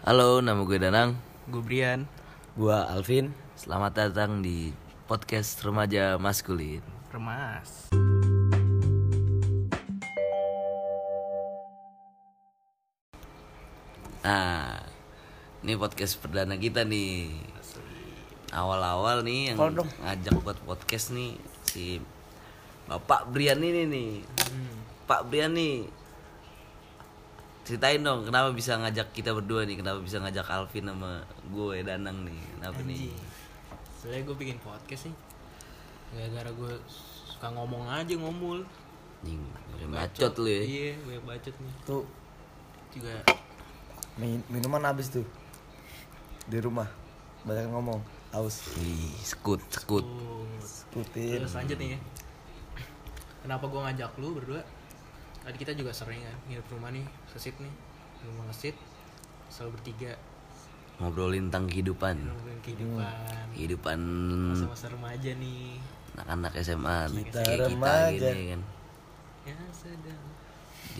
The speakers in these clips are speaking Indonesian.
Halo, nama gue Danang. Gue Brian. Gue Alvin. Selamat datang di podcast Remaja Maskulin. Remas. Nah, ini podcast perdana kita nih. Awal-awal nih yang ngajak buat podcast nih si Bapak Brian ini nih. Pak Brian nih, ceritain dong kenapa bisa ngajak kita berdua nih, kenapa bisa ngajak Alvin sama gue Danang nih, kenapa nih? Sebenernya gue bikin podcast nih gara-gara gue suka ngomong aja, ngomul. Jing, bacot lu ya? Iya, gue bacot nih. Tuh juga minuman habis tuh di rumah, banyak ngomong, haus. Ih, skutin. Terus lanjut nih ya, kenapa gue ngajak lu berdua? Tadi kita juga sering kan nginep rumah nih, sesit nih, rumah ngesit, selalu bertiga ngobrolin tentang kehidupan masa-masa remaja nih, anak-anak SMA kayak kita gini kan ya sedang.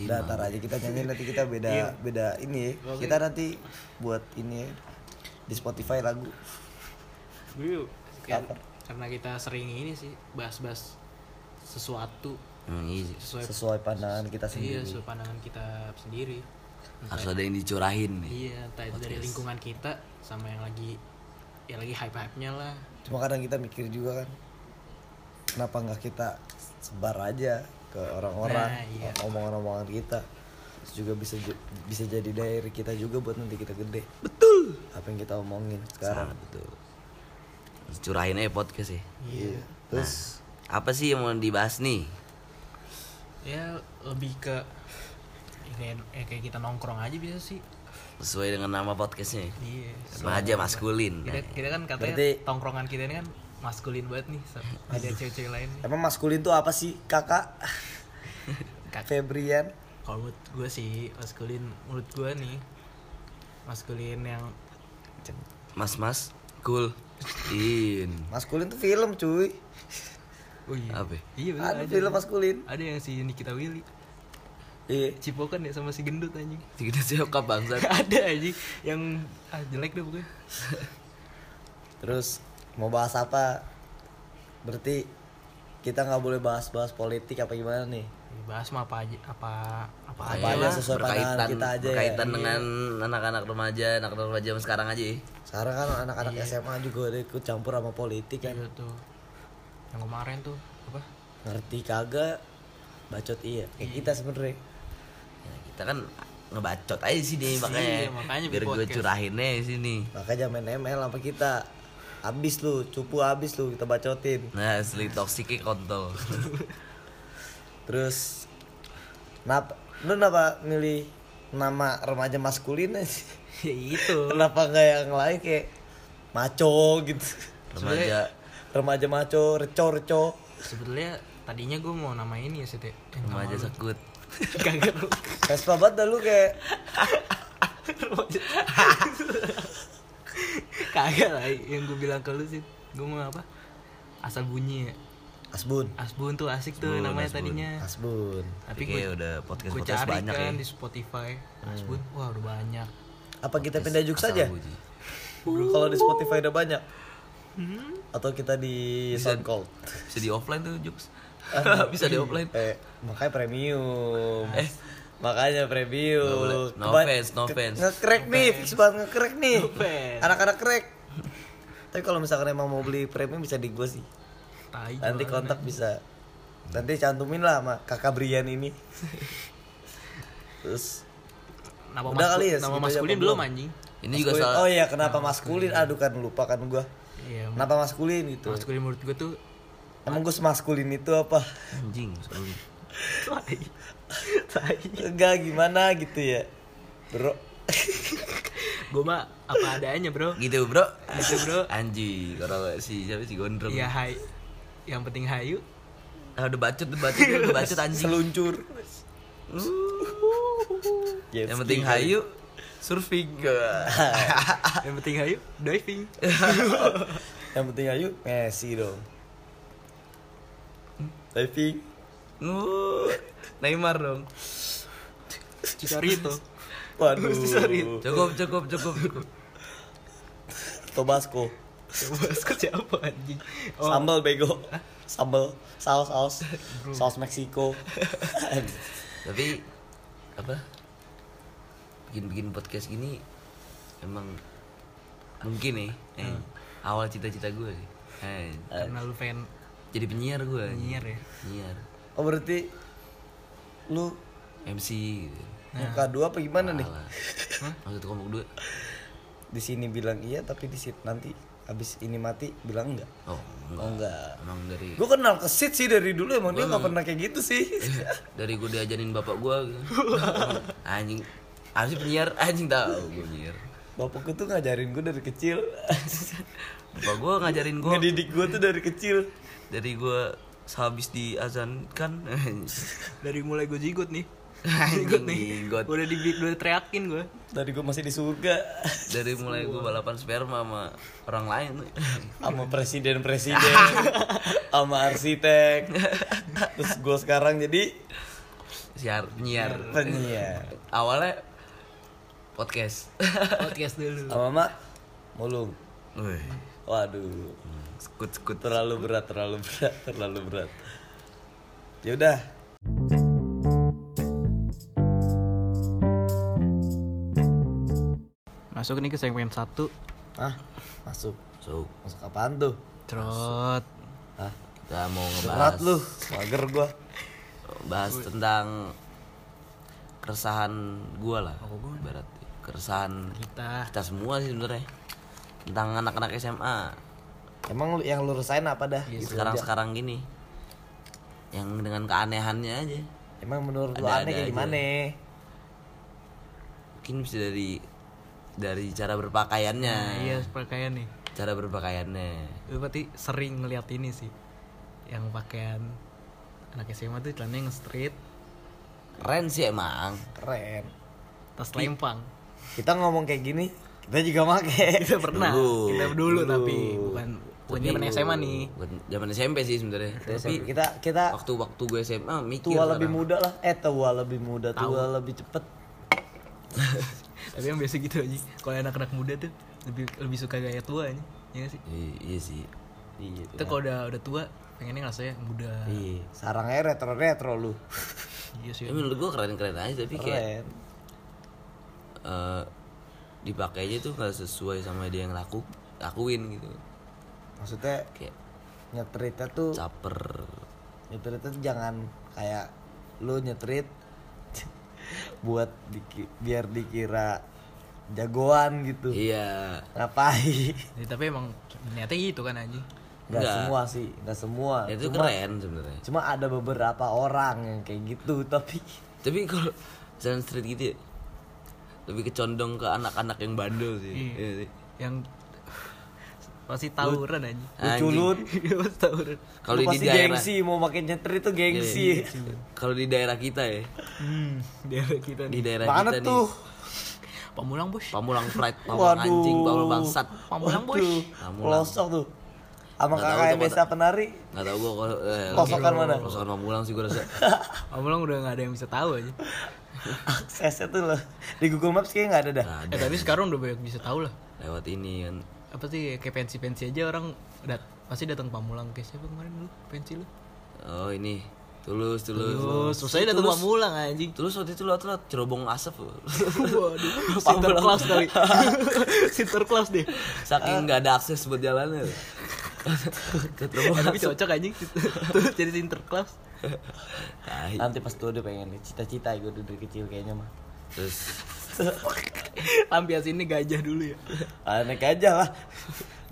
Datar aja kita nyanyi nanti kita beda ini ya. Kita nanti buat ini ya, di Spotify lagu. Karena kita sering ini sih bahas-bahas sesuatu sesuai pandangan kita sendiri. Iya, sesuai pandangan kita sendiri. Harus ada yang dicurahin nih. Iya, entah itu dari lingkungan kita sama yang lagi hype-hype-nya lah. Cuma kadang kita mikir juga kan, kenapa nggak kita sebar aja ke orang-orang, omongan-omongan kita. Terus juga bisa jadi diary kita juga buat nanti kita gede. Betul. Apa yang kita omongin sekarang. Sangat betul. Curahin aja podcast ya. Iya. Terus apa sih yang mau dibahas nih? Ya lebih ke kayak kita nongkrong aja bisa sih, sesuai dengan nama podcastnya. Iya. Remaja Maskulin. Kita kan katanya berarti tongkrongan kita ini kan maskulin banget nih. Ada cewek-cewek lain. Emang maskulin tuh apa sih, Kakak? Febrian. Kalau menurut gue sih maskulin, menurut gue nih maskulin yang mas cool. Maskulin tuh film cuy. Oh iya. Apa? Iya, ada film maskulin. Ada yang si Nikita Willy. Iya, cipokan ya sama si gendut anjing. Si gendut siapa bangsa? Ada anjing yang jelek deh pokoknya. Terus mau bahas apa? Berarti kita enggak boleh bahas-bahas politik apa gimana nih? Bahas mah apa aja, apa aja sesuai pandangan kita aja. Berkaitan ya, dengan anak-anak remaja sekarang aja. Sekarang kan anak-anak SMA juga udah ikut campur sama politik kan. Iya tuh. Yang kemarin tuh apa? Ngerti kagak, bacot iya. Kayak kita sebenarnya. Ya, kita kan ngebacot aja sih deh makanya biar gue curahinnya di sini. Makanya main ML apa kita. Abis lu, cupu abis lu kita bacotin. Nah, asli toksiknya kontol. Terus kenapa milih nama remaja maskulin sih? Ya itu. Kenapa enggak yang lain kayak maco gitu? Remaja maco, reco. Sebetulnya tadinya gue mau nama ini ya sih, remaja sekut. Kagak. Kespa banget dah lu kayak. Kagak lah yang gue bilang ke lu sih. Gue mau apa? Asal bunyi ya. Asbun tuh asik tuh namanya tadinya. Asbun. Tapi kayak udah podcast banyak kan ya di Spotify. Asbun, wah udah banyak. Apa kita pindah juk saja? Kalau di Spotify udah banyak. Atau kita di SoundCloud. Bisa di offline tuh Jux. Bisa di offline. Makanya premium. No offense. Nge-crack nih. Anak-anak crack. Tapi kalau misalkan emang mau beli premium bisa di gua sih. Nanti kontak bisa. Nanti cantumin lah sama Kakak Brian ini. Terus nama maskulin belum anjing. Ini juga salah. Oh iya, kenapa maskulin? Aduh kan lupa kan gua. Iya, kenapa maskulin gitu? Maskulin menurut gue tuh emang gue semaskulin itu apa? Anjing, maskulin. Enggak gimana gitu ya, bro. Gue mah apa adanya bro. Gitu bro. Anjing, kalau siapa sih gondrong? Iya hai. Yang penting hayu. Udah bacot anjing. Seluncur. Yang penting hayu. Surfing. Yang penting ayo diving. Yang penting ayo Messi dong. Diving. Neymar dong. Cicarito. Waduh. Cukup. Tabasco siapa anjing? Oh. Sambal bego. Hah? Sambal, saus Meksiko. Tapi apa? Bikin podcast gini emang mungkin nih. Awal cita-cita gue sih. Karena lu pengen jadi penyiar gue. Penyiar. Oh berarti lu MC gitu. Muka dua apa gimana nih? Maksud kelompok dua. Di sini bilang iya tapi di situ nanti abis ini mati bilang enggak. Oh enggak. Emang dari gue kenal kesit sih dari dulu emang dia nggak pernah kayak gitu sih. Dari gue diajarin bapak gue. Anjing. Abis penyiar anjing tau gue penyiar. Bapakku tuh ngajarin gue dari kecil. Bapak gue ngajarin gue. Ngedidik gue tuh dari kecil. Dari gue habis diazankan. Dari mulai gue jigot nih. Jigot. Udah teriakin gue. Dari gue masih di surga. Dari mulai gue balapan sperma sama orang lain. Sama presiden. Sama arsitek. Terus gue sekarang jadi penyiar. Awalnya podcast dulu. Sama mak mulung. Waduh. Skut. Terlalu berat. Ya udah. Masuk nih ke segmen 1. Masuk apaan tuh? Trot. Kita mau ngebahas. Trot lu, mager gua. Bahas tentang keresahan gua lah. Ibarat keresahan kita semua sih sebenarnya. Tentang anak-anak SMA. Emang yang lu resahin apa dah? Yes, sekarang gini. Yang dengan keanehannya aja. Emang menurut lu aneh kayak gimana? Mungkin bisa dari cara berpakaiannya. Iya, berpakaian nih. Cara berpakaiannya. Lu berarti sering ngeliat ini sih. Yang pakaian anak SMA tuh celananya nge-street. Keren sih emang. Keren. Tas lempang. Kita ngomong kayak gini, kita juga pakai. Kita pernah. Kita dulu tapi bukan zaman SMA nih. Zaman SMP sih sebenarnya. Tapi kita waktu gue SMA mikir tua lebih muda lah. Tua lebih cepet. Tapi yang biasa gitu aja. Kalau anak-anak muda tuh lebih suka gaya tua aja. Iya sih? Iya sih. Iya. Itu kalau udah tua pengennya ngerasanya muda. Iya. Sarangnya retro-retro lu. Iya sih. Menurut gua keren-keren aja tapi kayak dipakainya tuh enggak sesuai sama dia yang lakuin gitu. Maksudnya kayak nyetrita tuh caper. Nyetrita tuh jangan kayak lu nyetrit buat biar dikira jagoan gitu. Iya. Ngapain? Ya, tapi emang ternyata gitu kan anjing. Enggak semua. Itu cuma, keren sebenarnya. Cuma ada beberapa orang yang kayak gitu tapi kalau jalan street gitu ya, lebih kecondong ke anak-anak yang bandel sih. Iya. Yang pasti tawuran aja. Luculun. Kalau di daerah gengsi mau makin nyetir itu gengsi. Iya. Kalau di daerah kita ya. Daerah kita nih. Di daerah mana kita tuh? Nih. Pamulang bos. Pamulang pride, Pamulang anjing, Pamulang bangsat. Pamulang bos. Pelosok tuh. Sama kakak desa penari. Enggak tahu gua kalau kosokan mana. Kosokan Pamulang sih gua rasa. Pamulang udah enggak ada yang bisa tahu aja. Aksesnya tuh loh. Di Google Maps kayaknya enggak ada dah. Tapi sekarang udah banyak bisa tahu lah. Lewat ini kan. Apa sih kayak pensi aja orang pasti datang Pamulang. Kayak siapa kemarin lu pensi lu? Oh ini tulus. Selesai datang Pamulang anjing. Tulus waktu itu lewat cerobong asap. Waduh. Sinterklas kali. Sinterklas deh. Saking enggak ada akses buat jalannya. Tapi cocok anjing. Tulus jadi Sinterklas. Nanti pas tuh udah pengen cita-cita gue dari kecil kayaknya mah. Terus lampiasin ini gajah dulu ya. Naik gajah lah.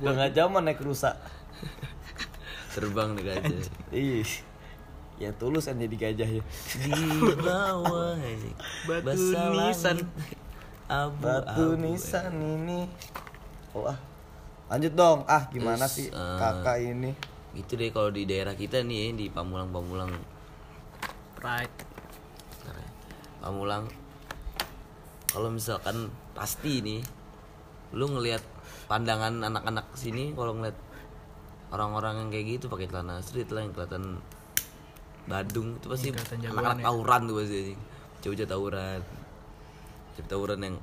Udah gajah mah naik rusak. Terbang naik gajah. Ih. Ya Tulus kan jadi gajah ya. Di bawah batu nisan. Batu nisan ini. Lanjut dong. Gimana terus, sih kakak ini? Gitu deh kalau di daerah kita nih di Pamulang. Pride. Pamulang. Kalau misalkan pasti nih lu ngelihat pandangan anak-anak sini kalau ngelihat orang-orang yang kayak gitu pakai celana street lah yang kelihatan Badung itu pasti anak-anak tawuran tuh pasti. Cowok-cowok tawuran. tawuran yang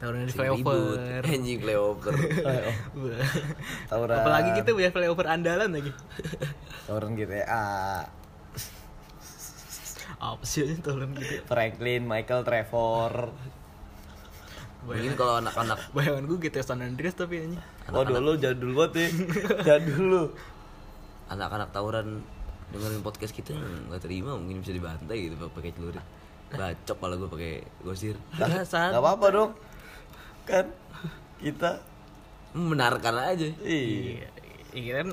tawuran di flyover, anjing flyover. Tawuran. Apalagi kita punya flyover andalan lagi. Tawuran GTA. Apa sih ini tawuran GTA? Franklin, Michael, Trevor. Mungkin kalau anak-anak bayangan gue GTA San Andreas tapi anjing. Oh dulu jadul banget ya. Jadul lu. Anak-anak tawuran dengerin podcast kita nggak terima, mungkin bisa dibantai gitu pakai celurit. Bacok malah gue pakai gosir. Nggak apa-apa dong, kan kita membenarkan aja. Iya, kan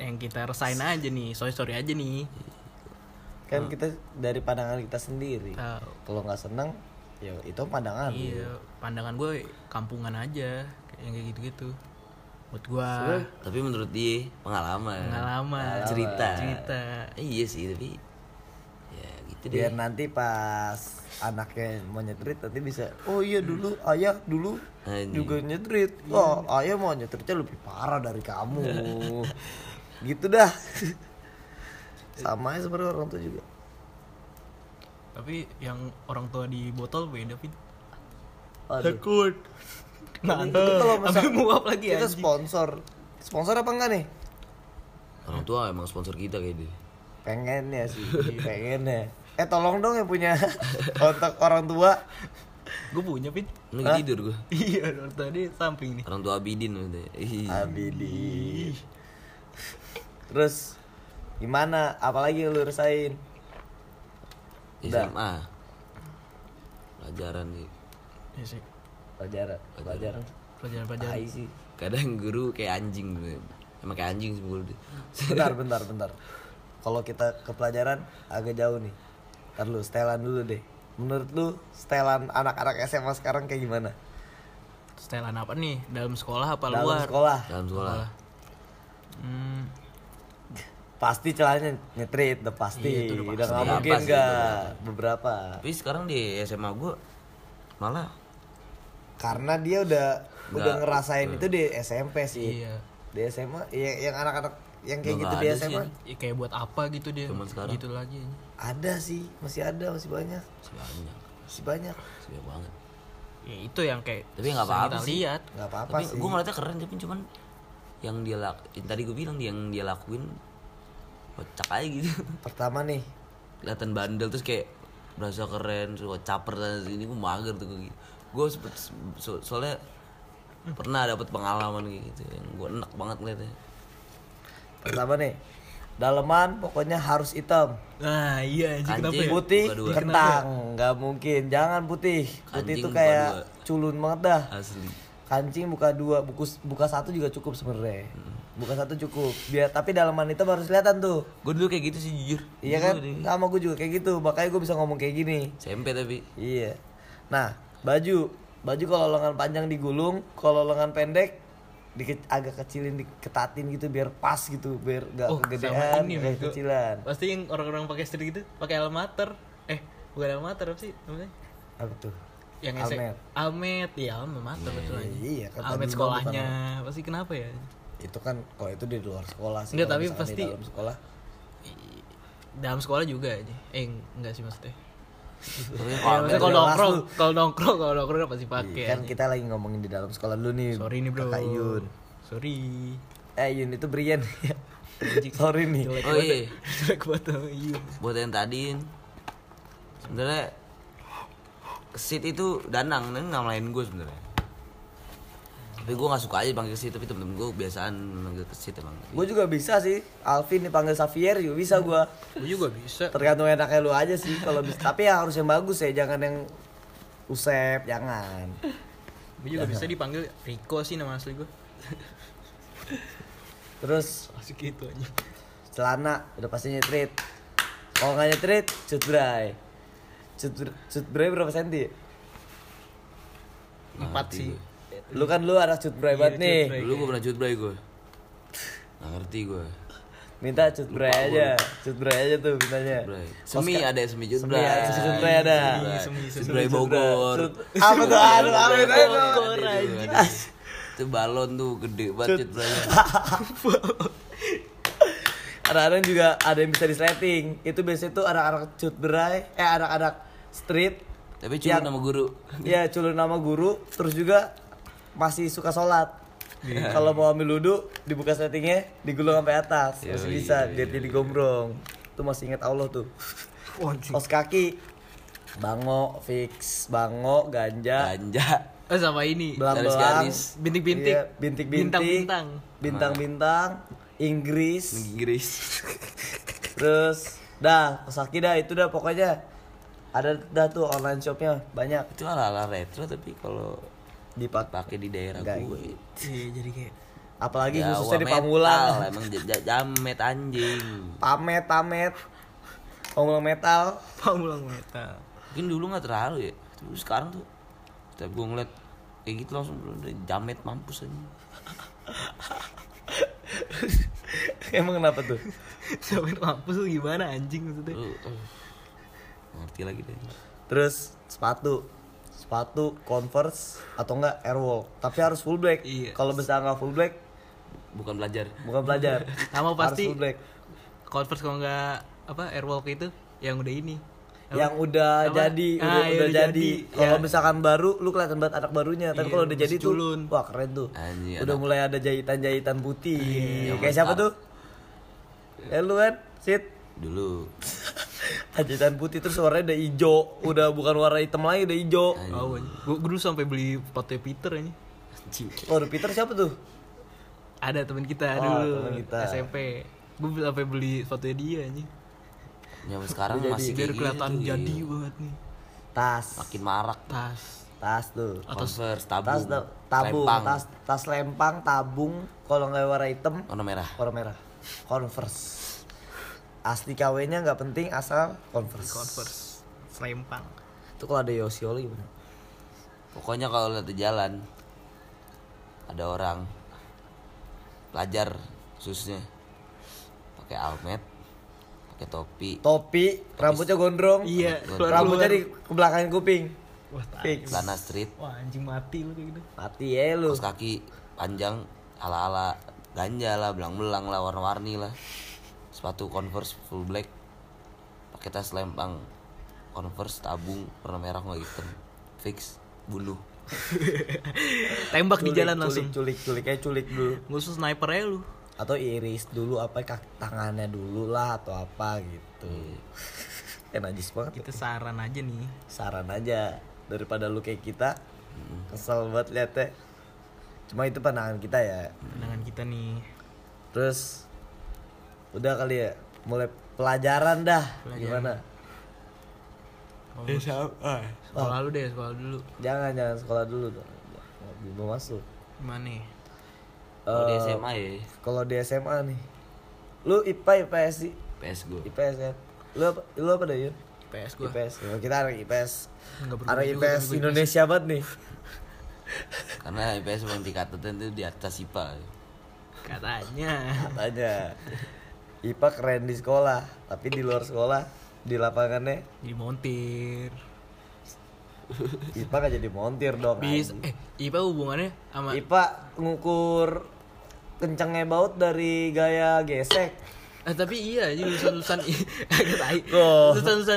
yang kita resain aja nih, story aja nih. Kan kita dari pandangan kita sendiri. Kalau nggak seneng, ya itu pandangan. Iya, pandangan gue kampungan aja, yang kayak gitu-gitu. Buat gue. Tapi menurut dia pengalaman, cerita. Iya sih, tapi ya gitu deh. Biar nanti pas anaknya mau nyetrit nanti bisa, oh iya dulu ayah dulu juga nyetrit. Oh ayah mau nyetritnya lebih parah dari kamu. Gitu dah. Sama aja seperti orang tua juga. Tapi yang orang tua di botol beda, Pin. Takut. Nah, tapi muap lagi ya. Kita sponsor apa enggak nih? Orang tua emang sponsor kita kayak dia. Pengennya sih, pengennya. Tolong dong yang punya kontak orang tua. Gue punya, Pin. Lu tidur gue. Iya, orang tua di samping nih. Orang tua Abidin udah. Abidin. Terus gimana? Apalagi yang lu rasain? SMA. Pelajaran sih. Iya sih. Pelajaran. Ay, sih. Kadang guru kayak anjing. Emang kayak anjing sih guru. Bentar. Kalau kita ke pelajaran agak jauh nih. Ntar lu setelan dulu deh. Menurut lu setelan anak-anak SMA sekarang kayak gimana? Setelan apa nih? Dalam sekolah apa luar? Dalam sekolah. Pasti celahnya nyetrit, udah pasti. Iya, udah gak mungkin gak beberapa. Tapi sekarang di SMA gue malah karena dia udah ngerasain itu di SMP sih. Iya. Di SMA yang anak-anak yang kayak gitu di SMA ya, kayak buat apa gitu dia gitu lagi. Ada sih, masih banyak. Ya itu yang kayak tapi enggak apa-apa sih. Enggak apa-apa sih. Tapi gua ngeliatnya keren, tapi cuman yang dia lakuin tadi gua bilang yang dia lakuin kocak aja gitu. Pertama nih, kelihatan bandel terus kayak berasa keren, terus caper dan ini gua mager tuh gitu. Gua soalnya pernah dapat pengalaman gitu yang gua enak banget ngeliatnya. Pertama nih, daleman pokoknya harus hitam. Nah iya, anjing putih kentang, nggak mungkin. Jangan putih. Putih itu kayak culun banget dah. Asli. Kancing buka dua, buka satu juga cukup sebenarnya. Buka satu cukup. Biar tapi daleman hitam harus kelihatan tuh. Gue dulu kayak gitu sih jujur. Iya kan? Sama gue juga kayak gitu. Makanya gue bisa ngomong kayak gini. SMP tapi. Iya. Nah baju kalau lengan panjang digulung, kalau lengan pendek agak kecilin, diketatin gitu biar pas gitu, biar enggak kegedean, enggak kecilan. Pasti yang orang-orang pakai string gitu, pakai almater. Bukan almater apa sih namanya? Apa tuh? Yang almet, ya almater betul aja. Iya, almet sekolahnya. Pasti kenapa ya? Itu kan kalau itu di luar sekolah sih. Enggak, tapi pasti dalam sekolah. Dalam sekolah juga aja. Enggak sih maksudnya. Kalau nongkrong udah pasti pakai. Kan kita lagi ngomongin di dalam sekolah dulu nih. Sorry nih bro. Kak Yun. Sorry. Yun itu Brian. Sorry nih. Oh iya. Buat yang tadi. Sebenarnya kesit itu Danang ngamalain gue sebenarnya. Tapi gue nggak suka aja panggil kesit, tapi temen gue kebiasaan manggil kesit emang. Gue juga bisa sih, Alvin dipanggil Xavier juga bisa gue. Gue juga bisa. Tergantung enaknya lu aja sih kalau bisa. Tapi ya harus yang bagus ya, jangan yang Usep, jangan. Gue juga bisa dipanggil Rico sih nama asli gue. Terus asik gitu aja. Celana udah pasti nyetrit. Kalau nggak nyetrit, cut bray berapa senti? 4 sih. Lu kan lu anak cut bray banget nih. Dulu gue pernah cut bray gue. Nggak ngerti gue. Minta cut bray aja. Cut bray aja tuh mintanya. Semi ada semi cut bray. Cut bray ada. Cut bray Bogor. Apa tuh Bogor aja. Itu balon tuh gede banget cut braynya. Kadang-kadang juga ada yang bisa disleting. Itu biasanya tuh anak-anak cut bray, anak-anak street Tapi culun nama guru. Iya, culun nama guru, terus juga masih suka sholat. Yeah. Kalau mau ambil wudu, dibuka settingnya, digulung sampai atas. Masih bisa, dia jadi gombrong. Itu masih ingat Allah tuh. Os kaki, bango, fix, bango, ganja. Oh, sama ini. Belang-belang, bintik-bintik, iya, bintik-bintik, bintang-bintang, Inggris. Terus, dah, os kaki dah, itu dah pokoknya. Ada dah tuh online shopnya banyak. Itu ala-ala retro tapi kalau dipakai di daerah gue. Iya, jadi kayak apalagi ya, khususnya di Pamulang. Emang jamet anjing. Pamet. Pamulang metal. Mungkin dulu enggak terlalu ya. Tapi sekarang tuh setiap gue ngeliat kayak gitu langsung jamet mampus aja. Emang kenapa tuh? Jamet mampus tuh gimana anjing maksudnya? Ngerti lagi deh. Terus sepatu Converse atau enggak Airwalk, tapi harus full black. Iya. Kalau besar enggak full black bukan belajar. Sama pasti full black. Converse kalau enggak apa Airwalk itu yang udah ini. Yang apa? udah jadi. Kalau ya. Misalkan baru lu kelihatan banget anak barunya, tapi iya, kalau udah jadi culun. Tuh wah keren tuh. Anji, udah mulai ada jahitan putih. Iya, kayak siapa tuh? Lu kan Sid dulu. Jahitan putih terus warnanya udah hijau, udah bukan warna hitam lagi, udah hijau. Oh, gue dulu sampai beli foto Peter ini. Oh, Peter siapa tuh? Ada teman kita dulu SMP. Gue sampai beli fotonya dia anjing. Ya sekarang masih biar kelihatan jadi banget nih. Tas. Makin marak tas tuh. Converse tabung. Tabung, tas lempang, tabung, kalau enggak warna hitam, warna merah. Converse. Asli KW-nya enggak penting asal Converse. Selempang. Itu kalau ada Yoshio gimana? Pokoknya kalau lihat di jalan ada orang pelajar khususnya pakai almet, pakai topi, rambutnya gondrong. Iya, rambutnya di belakang kuping. Wah, fix. Lana Street. Wah, anjing mati lu kayak gitu. Mati ya lu. Kaos kaki panjang ala-ala ganja lah, belang-belang lah, warna-warni lah. Sepatu Converse full black, pakai tas lempang Converse tabung warna merah nggak hitam, fix bunuh. Tembak culik, di jalan langsung. Culik dulu. Khusus sniper aja lu. Atau iris dulu apa kaki tangannya dulu lah atau apa gitu. Kan najis banget. Kita saran aja nih. Saran aja daripada lu kayak kita. Kesel banget liatnya. Cuma itu pandangan kita ya. Pandangan kita nih. Terus udah kali ya, mulai pelajaran dah. Gimana? Sekolah dulu. Jangan sekolah dulu dong. Belum masuk. Gimana nih? Kalau di SMA ya? Kalau di SMA nih. Lu IPA IPS sih? IPS gue. IPS kan? Lu apa dah ya? IPS gue. IPS. Kita anak IPS. Anak IPS Indonesia banget nih. Karena IPS memang dikatakan itu di atas IPA. Katanya. IPA keren di sekolah, tapi di luar sekolah, di lapangannya jadi montir. IPA gak jadi montir dong. IPA hubungannya sama IPA ngukur kencengnya baut dari gaya gesek. Tapi iya, jadi lulusan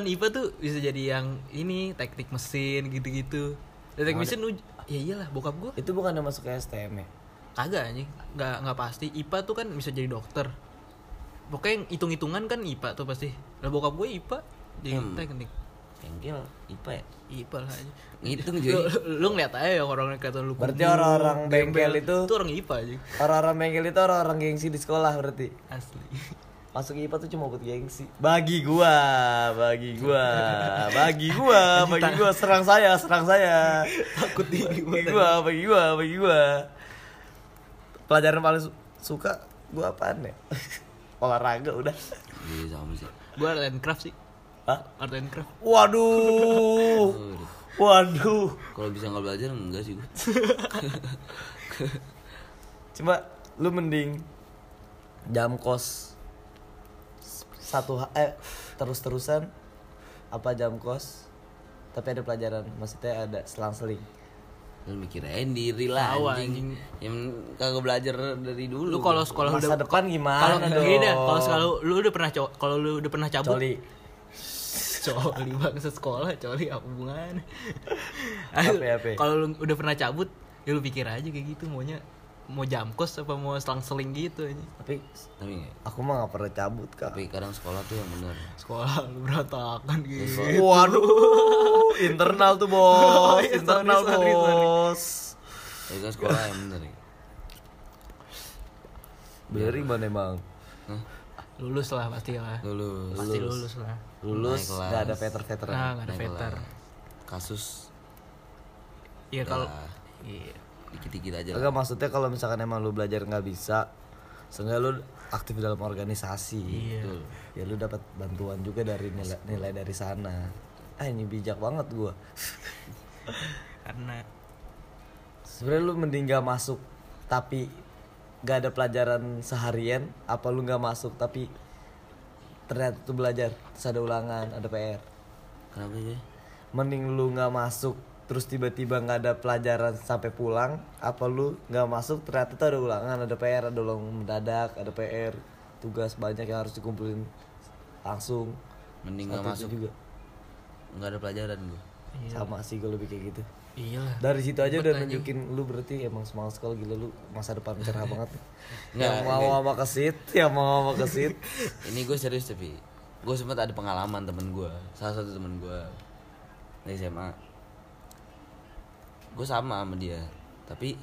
IPA tuh bisa jadi yang ini teknik mesin gitu-gitu. Teknik mesin ya iyalah bokap gua. Itu bukan yang masuk ke STM ya? Kagak anjing, enggak pasti. IPA tuh kan bisa jadi dokter. Pokoknya hitung-hitungan kan IPA tuh pasti. Lah bokap gue IPA jadi teknik. Tengkel IPA ya? IPA lah aja. Ngitung jadi. Lu ngeliat aja ya orang-orang kata lu. Berarti orang-orang bengkel itu orang IPA aja. Orang-orang bengkel itu orang-orang gengsi di sekolah berarti. Asli. Masuk IPA tuh cuma buat gengsi. Bagi gua serang saya. Takut tinggi banget. Bagi gua. Pelajaran paling suka gua apaan ya? Olahraga udah. Iya sama sih. Gue art and craft sih. Hah? Art and craft. Waduh. Kalau bisa nggak belajar enggak sih gue. Cuma lu mending jam kos terus-terusan apa jam kos tapi ada pelajaran, maksudnya ada selang-seling. Lu mikirin diri lah anjing. Yang kagak belajar dari dulu. Lu kalau sekolah masa udah depan gimana? Kalau lu udah pernah cabut. Coli. Coli bangsa sekolah, coli apa hubungan? Kalau lu udah pernah cabut, ya lu pikir aja kayak gitu, maunya mau jamkos apa mau selang-seling gitu aja. Tapi aku mah enggak pernah cabut, Kak. Tapi kadang sekolah tuh yang benar. Sekolah lu berantakan gitu. Waduh. Internal tuh, Bos. Internal, Bos. Itu sekolah yang benar. Bener gimana emang? Hah? Lulus lah pasti lah. Lulus. Pasti lulus lah. Lulus, enggak ada veter-veteran. Nah, enggak ada veter. Kasus. Iya kalau iya. Dikit-dikit aja. Enggak, maksudnya kalau misalkan emang lu belajar enggak bisa, seenggaknya lu aktif dalam organisasi. Iya. Betul. Ya lu dapat bantuan juga dari nilai dari sana. Ah, ini bijak banget gua. Karena sebenarnya lu mending enggak masuk tapi enggak ada pelajaran seharian, apa lu enggak masuk tapi ternyata tuh belajar, terus ada ulangan, ada PR. Kenapa sih? Mending lu enggak masuk terus tiba-tiba nggak ada pelajaran sampai pulang, apa lu nggak masuk ternyata tuh ada ulangan, ada PR, ada ulang mendadak, ada PR, tugas banyak yang harus dikumpulin langsung. Mending nggak masuk juga, nggak ada pelajaran gue. Sama sih gue lebih kayak gitu. Iyalah. Dari situ aja udah nunjukin lu berarti emang semangat sekolah, gila lu masa depan cerah banget. Yang mau sama kesit, yang mau sama kesit. Ini gue serius, tapi gue sempat ada pengalaman temen gue, salah satu temen gue dari SMA. Gue sama dia, tapi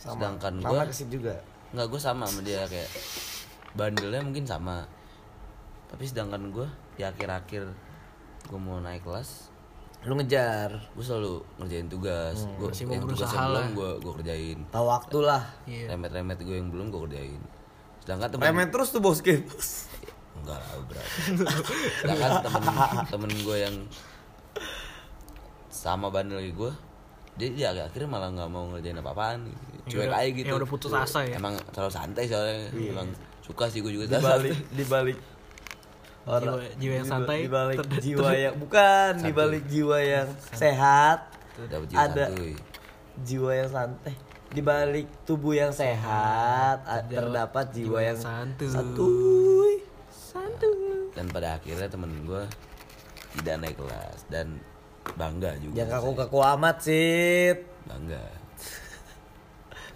sama. Sedangkan gue juga nggak, gue sama sama dia kayak bandelnya mungkin sama, tapi sedangkan gue di akhir-akhir gue mau naik kelas, lu ngejar, gue selalu ngerjain tugas, gue yang tugas yang belum gue kerjain, tahu waktu lah, remet-remet gue yang belum gue kerjain, sedangkan temen remet terus tuh bos game, enggak lah berarti, sedangkan temen gue yang sama bandel gue, dia akhirnya malah nggak mau ngerjain apa-apaan, cuek aja gitu. Ya udah putus asa ya. Emang terlalu santai soalnya, emang suka sih gue juga. Dibalik orang jiwa yang santai, dibalik jiwa yang bukan, dibalik jiwa yang sehat, ada jiwa yang santai. Dibalik tubuh yang sehat, terdapat jiwa yang santuy. Dan pada akhirnya temen gue tidak naik kelas dan bangga juga. Jangan kaku-kaku amat sih. Bangga.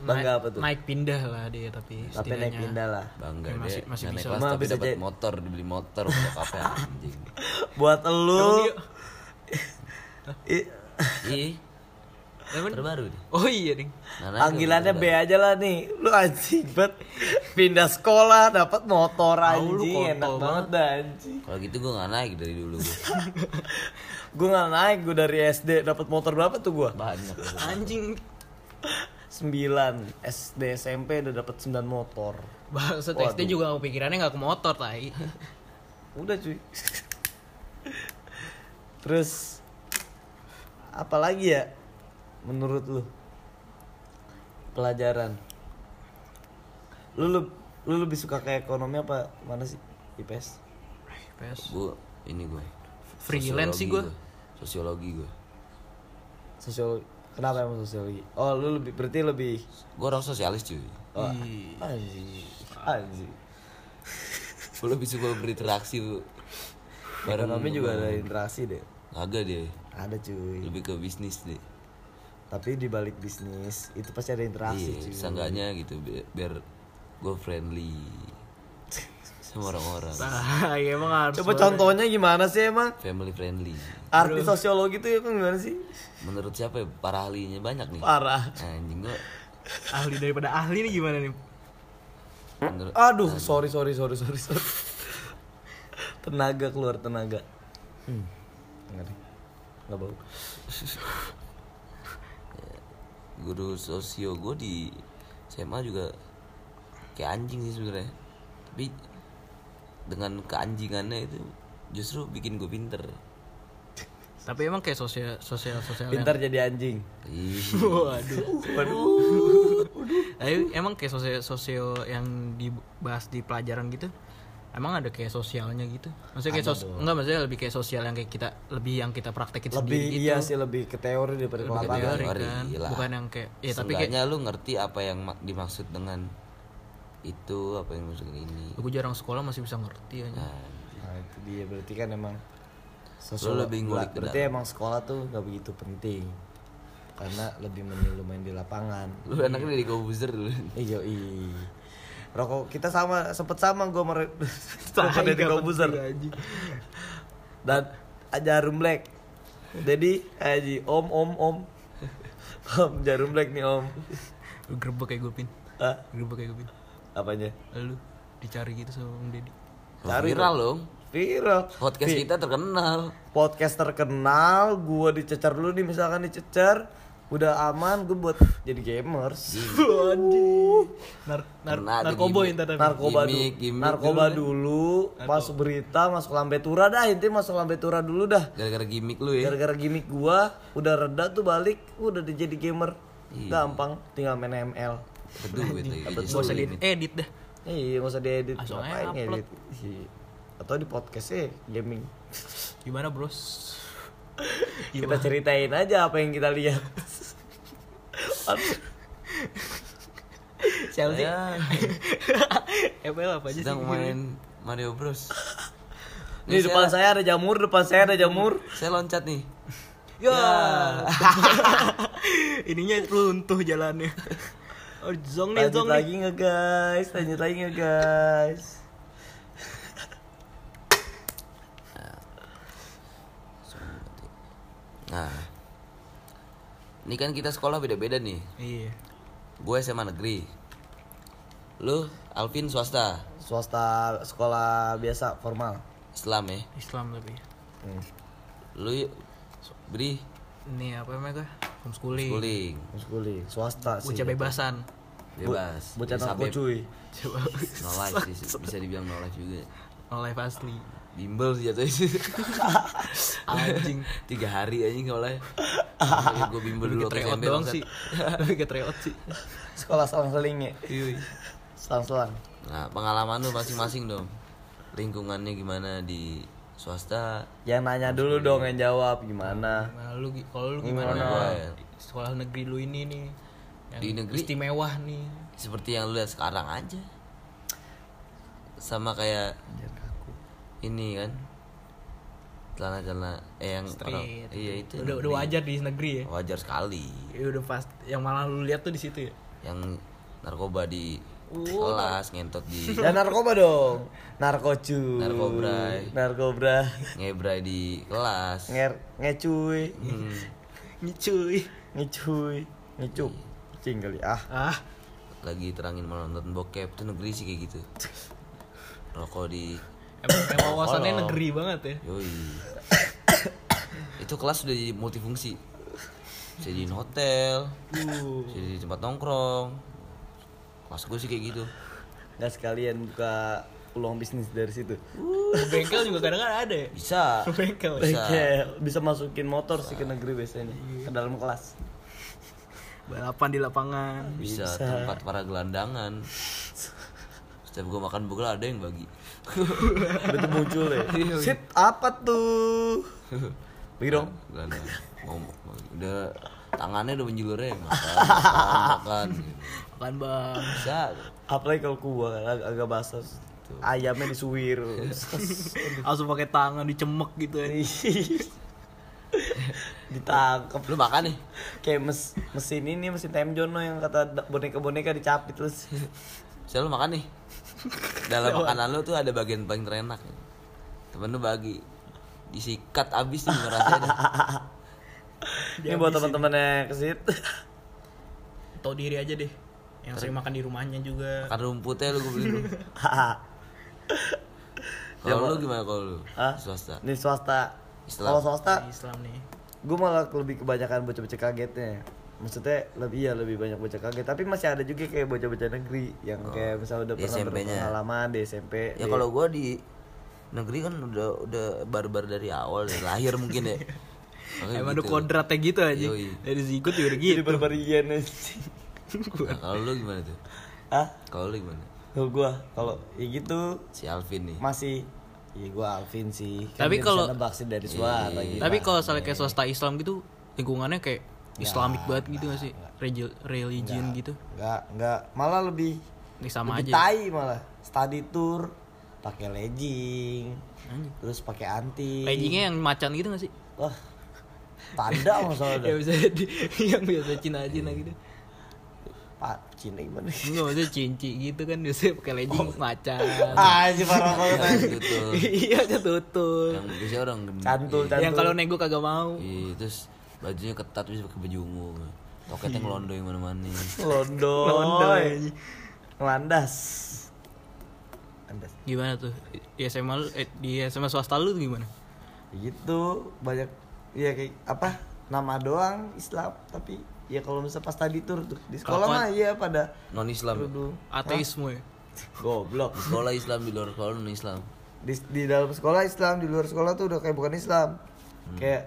Bangga apa tuh? Naik pindah lah dia, tapi naik pindah lah. Bangga ya, dia. Masih naik kelas tapi dapat motor, dibeli motor buat apa anjing. Buat elu. Terbaru nih. Oh iya nih. Panggilannya B aja lah nih. Lu anjing banget. Pindah sekolah dapat motor anjing, enak banget dah anjing. Kalau gitu gue enggak naik dari dulu gue. Gue enggak naik, gue dari SD dapat motor berapa tuh gue? Banyak. Anjing. 9 SD SMP udah dapat 9 motor. Maksud SD juga enggak, pikirannya enggak ke motor tai. Udah cuy. Terus apa lagi ya menurut lu? Pelajaran. Lu lebih suka ke ekonomi apa mana sih? IPS. IPS. Gue freelance sih gue. Sosiologi gue. Sosiologi. Kenapa emang sosiologi? Oh, lu lebih, berarti lebih. Gue orang sosialis cuy. Oh. Anjir. Gue lebih suka berinteraksi lu. Ekonomi juga ada interaksi deh. Agak deh. Ada cuy. Lebih ke bisnis deh. Tapi di balik bisnis itu pasti ada interaksi cuy. Seenggaknya gitu biar gue friendly sama orang-orang. Nah, ya emang harus. Coba contohnya gimana sih emang? Family friendly. Arti sosiologi itu emang gimana sih? Menurut siapa ya? Para ahlinya banyak nih. Parah. Anjing gua. Ahli daripada ahli nih gimana nih? Aduh, sorry. Tenaga keluar tenaga. Ngeri. Enggak bau. Guru sosio gua di SMA juga kayak anjing sih sebenarnya. Tapi dengan keanjingannya itu justru bikin gue pinter. Tapi emang kayak sosial pinter yang... jadi anjing. Waduh. Emang kayak sosial yang dibahas di pelajaran gitu, emang ada kayak sosialnya gitu. Maksudnya kayak enggak, maksudnya lebih kayak sosial yang kayak kita lebih yang kita praktekin sendiri gitu. Iya sih, lebih ke teori daripada pelajaran kan. Bukan yang kayak ya, tapi kayaknya lu ngerti apa yang dimaksud dengan itu, apa yang maksudnya ini. Gue jarang sekolah masih bisa ngerti aja. Nah itu dia, berarti kan emang Sosial, lo lebih ngulik. Berarti emang sekolah tuh gak begitu penting karena lebih mending main di lapangan. Lu anaknya dari Gobuzer dulu. Iya. Rokok kita sama, sempet sama gue sama dari Gobuzer. Dan jarum black. Jadi aji om jarum black nih om. Lu gerbek kayak Gopin. Hah? Gerbek kayak Gopin. Apanya? Lu dicari gitu sama Om Deddy. Cari loh. Viral. Podcast kita terkenal. Podcast terkenal, gua dicecer dulu nih, misalkan dicecer, udah aman gua buat jadi gamers. Anjir. Narkoba dulu, masuk berita, masuk Lambetura dah, intinya masuk Lambetura dulu dah. Gara-gara gimmick lu ya. Gara-gara gimmick gua udah reda tuh balik, udah jadi gamer. Iya. Gampang, tinggal main ML. Betul. Usah diedit dah. Iya, enggak usah diedit. Ngapain ngedit? Atau di podcastnya gaming. Gimana bros? Kita ceritain aja apa yang kita lihat. Chelsea ML apa aja sih? Sedang main Mario Bros. Nih depan saya ada jamur, Saya loncat nih. Ya. Ininya runtuh jalannya. Oh, zong nih. Lanjut lagi nggak guys? Nah, ini kan kita sekolah beda-beda nih. Iya. Gue SMA negeri. Lu Alvin swasta. Swasta sekolah biasa formal. Islam ya. Islam lebih. Lu Bri. Ini apa namanya? Homeschooling. Swasta sih. Bocah bebasan. Bebas. Bocah tangguh cuy. No life sih, bisa dibilang no life juga. No life asli. Bimbel sih jatuhnya sih. Anjing 3 hari anjing gak boleh. Gue bimbel dulu ke SMP doang sih. Gue treot sih. Sekolah selang-seling ya. Selang-selang. Nah, pengalaman lu masing-masing dong. Lingkungannya gimana di swasta? Yang nanya dulu dong, yang jawab gimana. Kalau lu gimana? Sekolah negeri lu ini nih. Yang di negeri istimewa nih. Seperti yang lu lihat sekarang aja. Sama kayak ini kan celana-celana yang street, iya itu udah wajar di negeri ya, wajar sekali ya, udah pas yang malah lu lihat tuh di situ ya, yang narkoba di kelas, ngentot di dan narkoba dong, narkocu, narkobra ngebrai di kelas, ngecuy ngecuy cing kali ah lagi terangin malah nonton bokep tuh negeri sih kayak gitu. Rokok di emang wawasannya negeri banget ya. Yoi. Itu kelas udah jadi multifungsi. Bisa jadi hotel, bisa jadi tempat nongkrong. Kelas gue sih kayak gitu. Nggak sekalian buka peluang bisnis dari situ. Bengkel juga kadang-kadang ada ya? Bisa. Bisa masukin motor sih ke negeri biasanya. Ke dalam kelas. Balapan di lapangan. Bisa. Tempat para gelandangan. Setiap gue makan bugel ada yang bagi. Betul muncul ya. Shit, apa tuh? Birong. Ngomong. Udah tangannya udah menjulurnya makan bang. Bisa. Apalagi kalau kuah agak basah. Ayamnya disuwir. Langsung pakai tangan dicemek gitu ya. Ditangkap. Lu makan nih. Kayak mesin ini, mesin Time Jono yang kata boneka-boneka dicapit terus. Selalu makan nih. Dalam makanan lu tuh ada bagian paling terenak. Temen lu bagi. Disikat abis nih rasanya. Ini buat teman-temannya ke situ. Tahu diri aja deh. Yang sering makan di rumahnya juga. Makan rumputnya lu gue beli. Kalau lu gimana kalau lu? Swasta. Nih swasta. Kalau swasta Islam nih. Gue malah lebih kebanyakan bocah-bocah kagetnya. Maksudnya lebih banyak bocah kaget, tapi masih ada juga kayak bocah-bocah negeri yang kayak misalnya udah pernah berpengalaman di SMP. Ya kalau gue di negeri kan udah barbar dari awal dari lahir mungkin ya. Emang udah kodratnya gitu aja. Dari sikut juga gitu. Jadi barbarian aja. Nah, kalau lu gimana tuh? Hah? Kalau lu gimana? Kalau gue kalau ya gitu si Alvin nih. Masih ya gue Alvin sih. Kan tapi kalau vaksin dari swasta gitu. Tapi kalau soal kayak swasta Islam gitu lingkungannya kayak Islamic ya, banget gitu gak sih? Religion enggak, gitu? Enggak, malah lebih tai malah. Study tour, pakai legging, terus pakai anting. Leggingnya yang macan gitu nggak sih? Wah, tanda masalah. Ya bisa di, yang biasa Cina-Cina gitu. Pak Cina gimana? Nggak maksudnya cinci gitu kan biasanya pakai legging macan. Ah, si parah banget. Iya, tutul. Yang biasanya orang cantul. Yang kalau nego kagak mau. Iya, terus bajunya ketat bisa pakai baju ungu. Toketnya ngelondoy mana-mana. Ngelondoy. Landas. Gimana tuh? Di SMA lu, di SMA swasta lu gimana? Gitu, banyak ya kayak apa? Nama doang Islam, tapi ya kalau misalnya pas tadi tur di sekolah mah ya pada non Islam. Ateisme. Goblok. Di sekolah Islam, di luar sekolah non Islam. Di dalam sekolah Islam, di luar sekolah tuh udah kayak bukan Islam. Kayak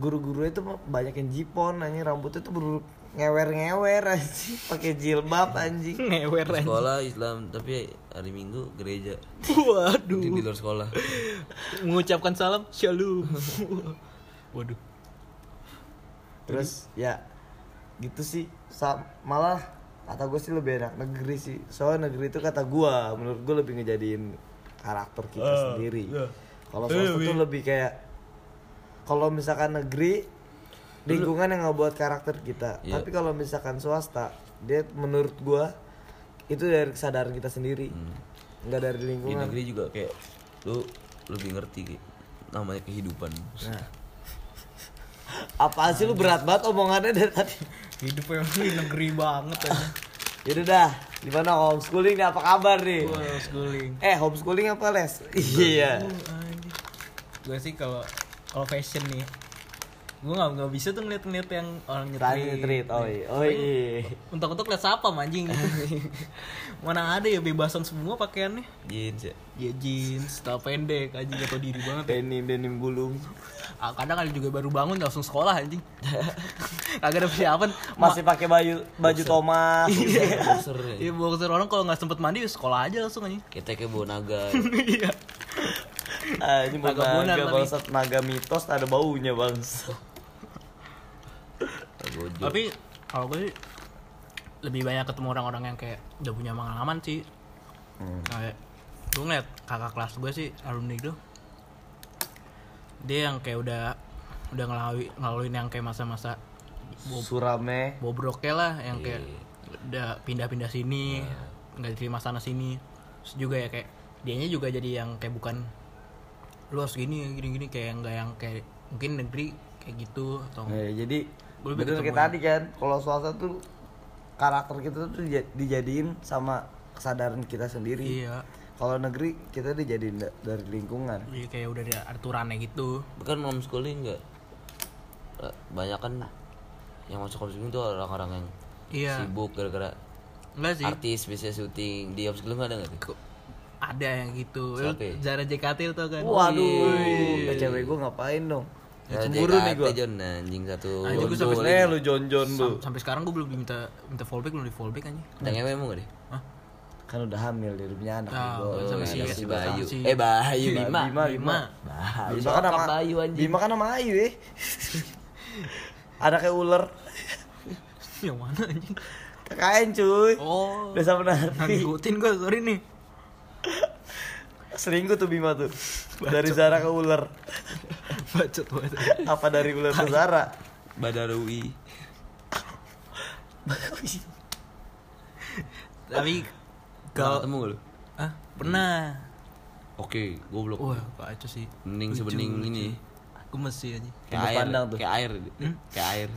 guru-gurunya tuh banyak yang jipon, anjing rambutnya tuh ngewer-ngewer anjing, pakai jilbab anjing. Ngewer anjing. Sekolah Islam, tapi hari Minggu gereja. Waduh. Di luar sekolah. Mengucapkan salam, shalom. Waduh. Terus ya gitu sih, malah kata gue sih lebih enak negeri sih. Soalnya negeri itu kata gue, menurut gue lebih ngejadiin karakter kita sendiri. Kalau swasta tuh lebih kayak kalau misalkan negeri, lingkungan yang ngebuat karakter kita. Yeah. Tapi kalau misalkan swasta, dia menurut gua itu dari kesadaran kita sendiri, nggak dari lingkungan. Di negeri juga kayak lu lebih ngerti kayak namanya kehidupan. Nah. Apaan sih lu berat banget omongannya dari tadi? Hidup yang di negeri banget aja. Yaudah dah, gimana homeschooling nih? Apa kabar nih? Gua homeschooling. Homeschooling apa les? Iya. Gua sih kalau fashion nih, gue nggak bisa tuh ngeliat yang orang nyetrit. Oh iya. Untuk lihat siapa anjing. Mana ada ya bebasan semua pakaiannya. Jeans ya. Ya jeans, celana pendek anjing, gak tau diri banget. Denim gulung. Ah, kadang ada juga baru bangun langsung sekolah anjing. Kagak ada persiapan, masih pakai baju Thomas. Boxer. Iya boxer, orang kalau nggak sempet mandi sekolah aja langsung anjing. Kita kayak bawa naga. Iya. Ini naga bangsat, naga mitos ada baunya bangsa. Tapi kalau gue lebih banyak ketemu orang-orang yang kayak udah punya pengalaman sih. Kayak gue ngeliat kakak kelas gue sih alumni itu, dia yang kayak udah ngelaluin yang kayak masa-masa surame bobroknya lah, yang kayak udah pindah-pindah sini, nggak diterima sana sini. Terus juga ya kayak dianya juga jadi yang kayak bukan lu harus gini kayak nggak yang kayak mungkin negeri kayak gitu atau jadi bener kayak tadi kan, kalau swasta tuh karakter kita tuh dijadiin sama kesadaran kita sendiri. Iya. Kalau negeri kita dijadiin dari lingkungan. Iya, kayak udah ada aturannya gitu. Bukan homeschooling nggak banyak kan yang masuk homeschooling tuh orang-orang yang sibuk gara-gara artis biasanya syuting. Di homeschooling ada nggak sih? Ada yang gitu. Zara JKT tuh kan. Waduh. Cewek gue ngapain dong? Ya, cemburu JKT, nih gue. Anjing satu. Anjing gue lu John lu. Sampai sekarang gue belum minta fallback, belum di fallback anjing. Udah ngewe emang enggak deh? Hah? Kan udah hamil dia punya anak. Sama si Bayu. Bayu Bima. Bima kan sama Ayu Ada kayak ular. Yang mana anjing? KKN cuy. Oh. Udah sama nanti. Ngikutin gue sorry nih. Selingkuh tuh Bima tuh. Bacot. Dari Zara ke ular. Bacot banget. Apa dari ular ke Zara? Badarui. Tapi kalau ketemu lu? Hah? Pernah. Oke, goblok. Wah, kacau sih. Bening sebening ini. Gemes sih anjing. Kayak air. Kayak air.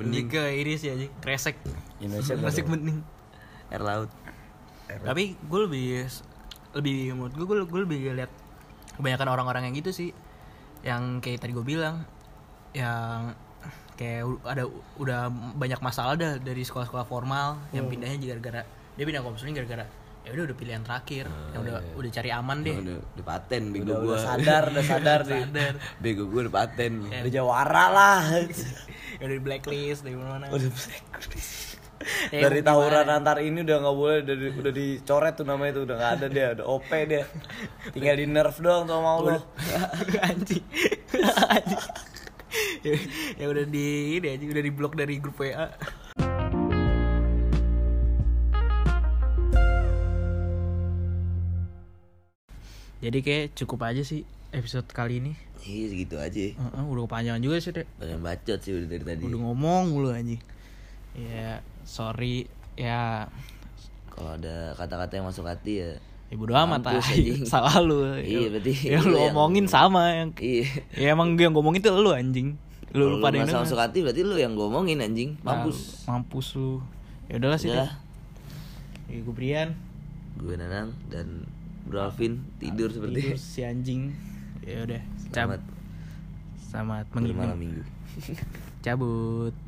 Bening ke iris ya anjing. Kresek. Kresek bening. Air laut. Tapi gue lebih menurut gue lebih lihat kebanyakan orang-orang yang gitu sih, yang kayak tadi gue bilang, yang kayak ada udah banyak masalah dah dari sekolah-sekolah formal, yang pindahnya gara-gara dia pindah homeschooling gara-gara ya udah pilihan terakhir, yang udah cari aman deh, udah paten bego gue, udah sadar deh, bego gue udah paten, udah jawara lah, udah blacklist dari mana-mana, dari tawuran antar ini udah nggak boleh, udah dicoret tuh namanya, tuh udah nggak ada dia, udah OP dia, tinggal di nerf doang tuh mau lo anjing ya udah udah di blok dari grup WA. Jadi kayak cukup aja sih episode kali ini. Iya segitu aja. Udah kepanjangan juga sih deh. Banyak bacot sih udah dari tadi. Udah ngomong mulu anjing. Ya sorry ya. Kalau ada kata-kata yang masuk hati ya. Ibu doa mata salah lu. Iya berarti. Yang lu ngomongin sama yang. Iya. Ya emang yang ngomongin itu lu anjing. Lu pada yang masuk hati berarti lu yang ngomongin anjing. Mampus lu. Ya udahlah sih. Gue Brian. Gue Nanang dan Bro Alvin tidur si anjing. Ya udah, selamat minggu. Cabut.